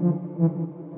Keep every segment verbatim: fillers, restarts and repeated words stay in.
We'll be right back.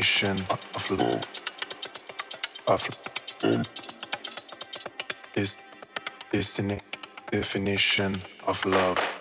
definition of love, of love. This, this definition of love.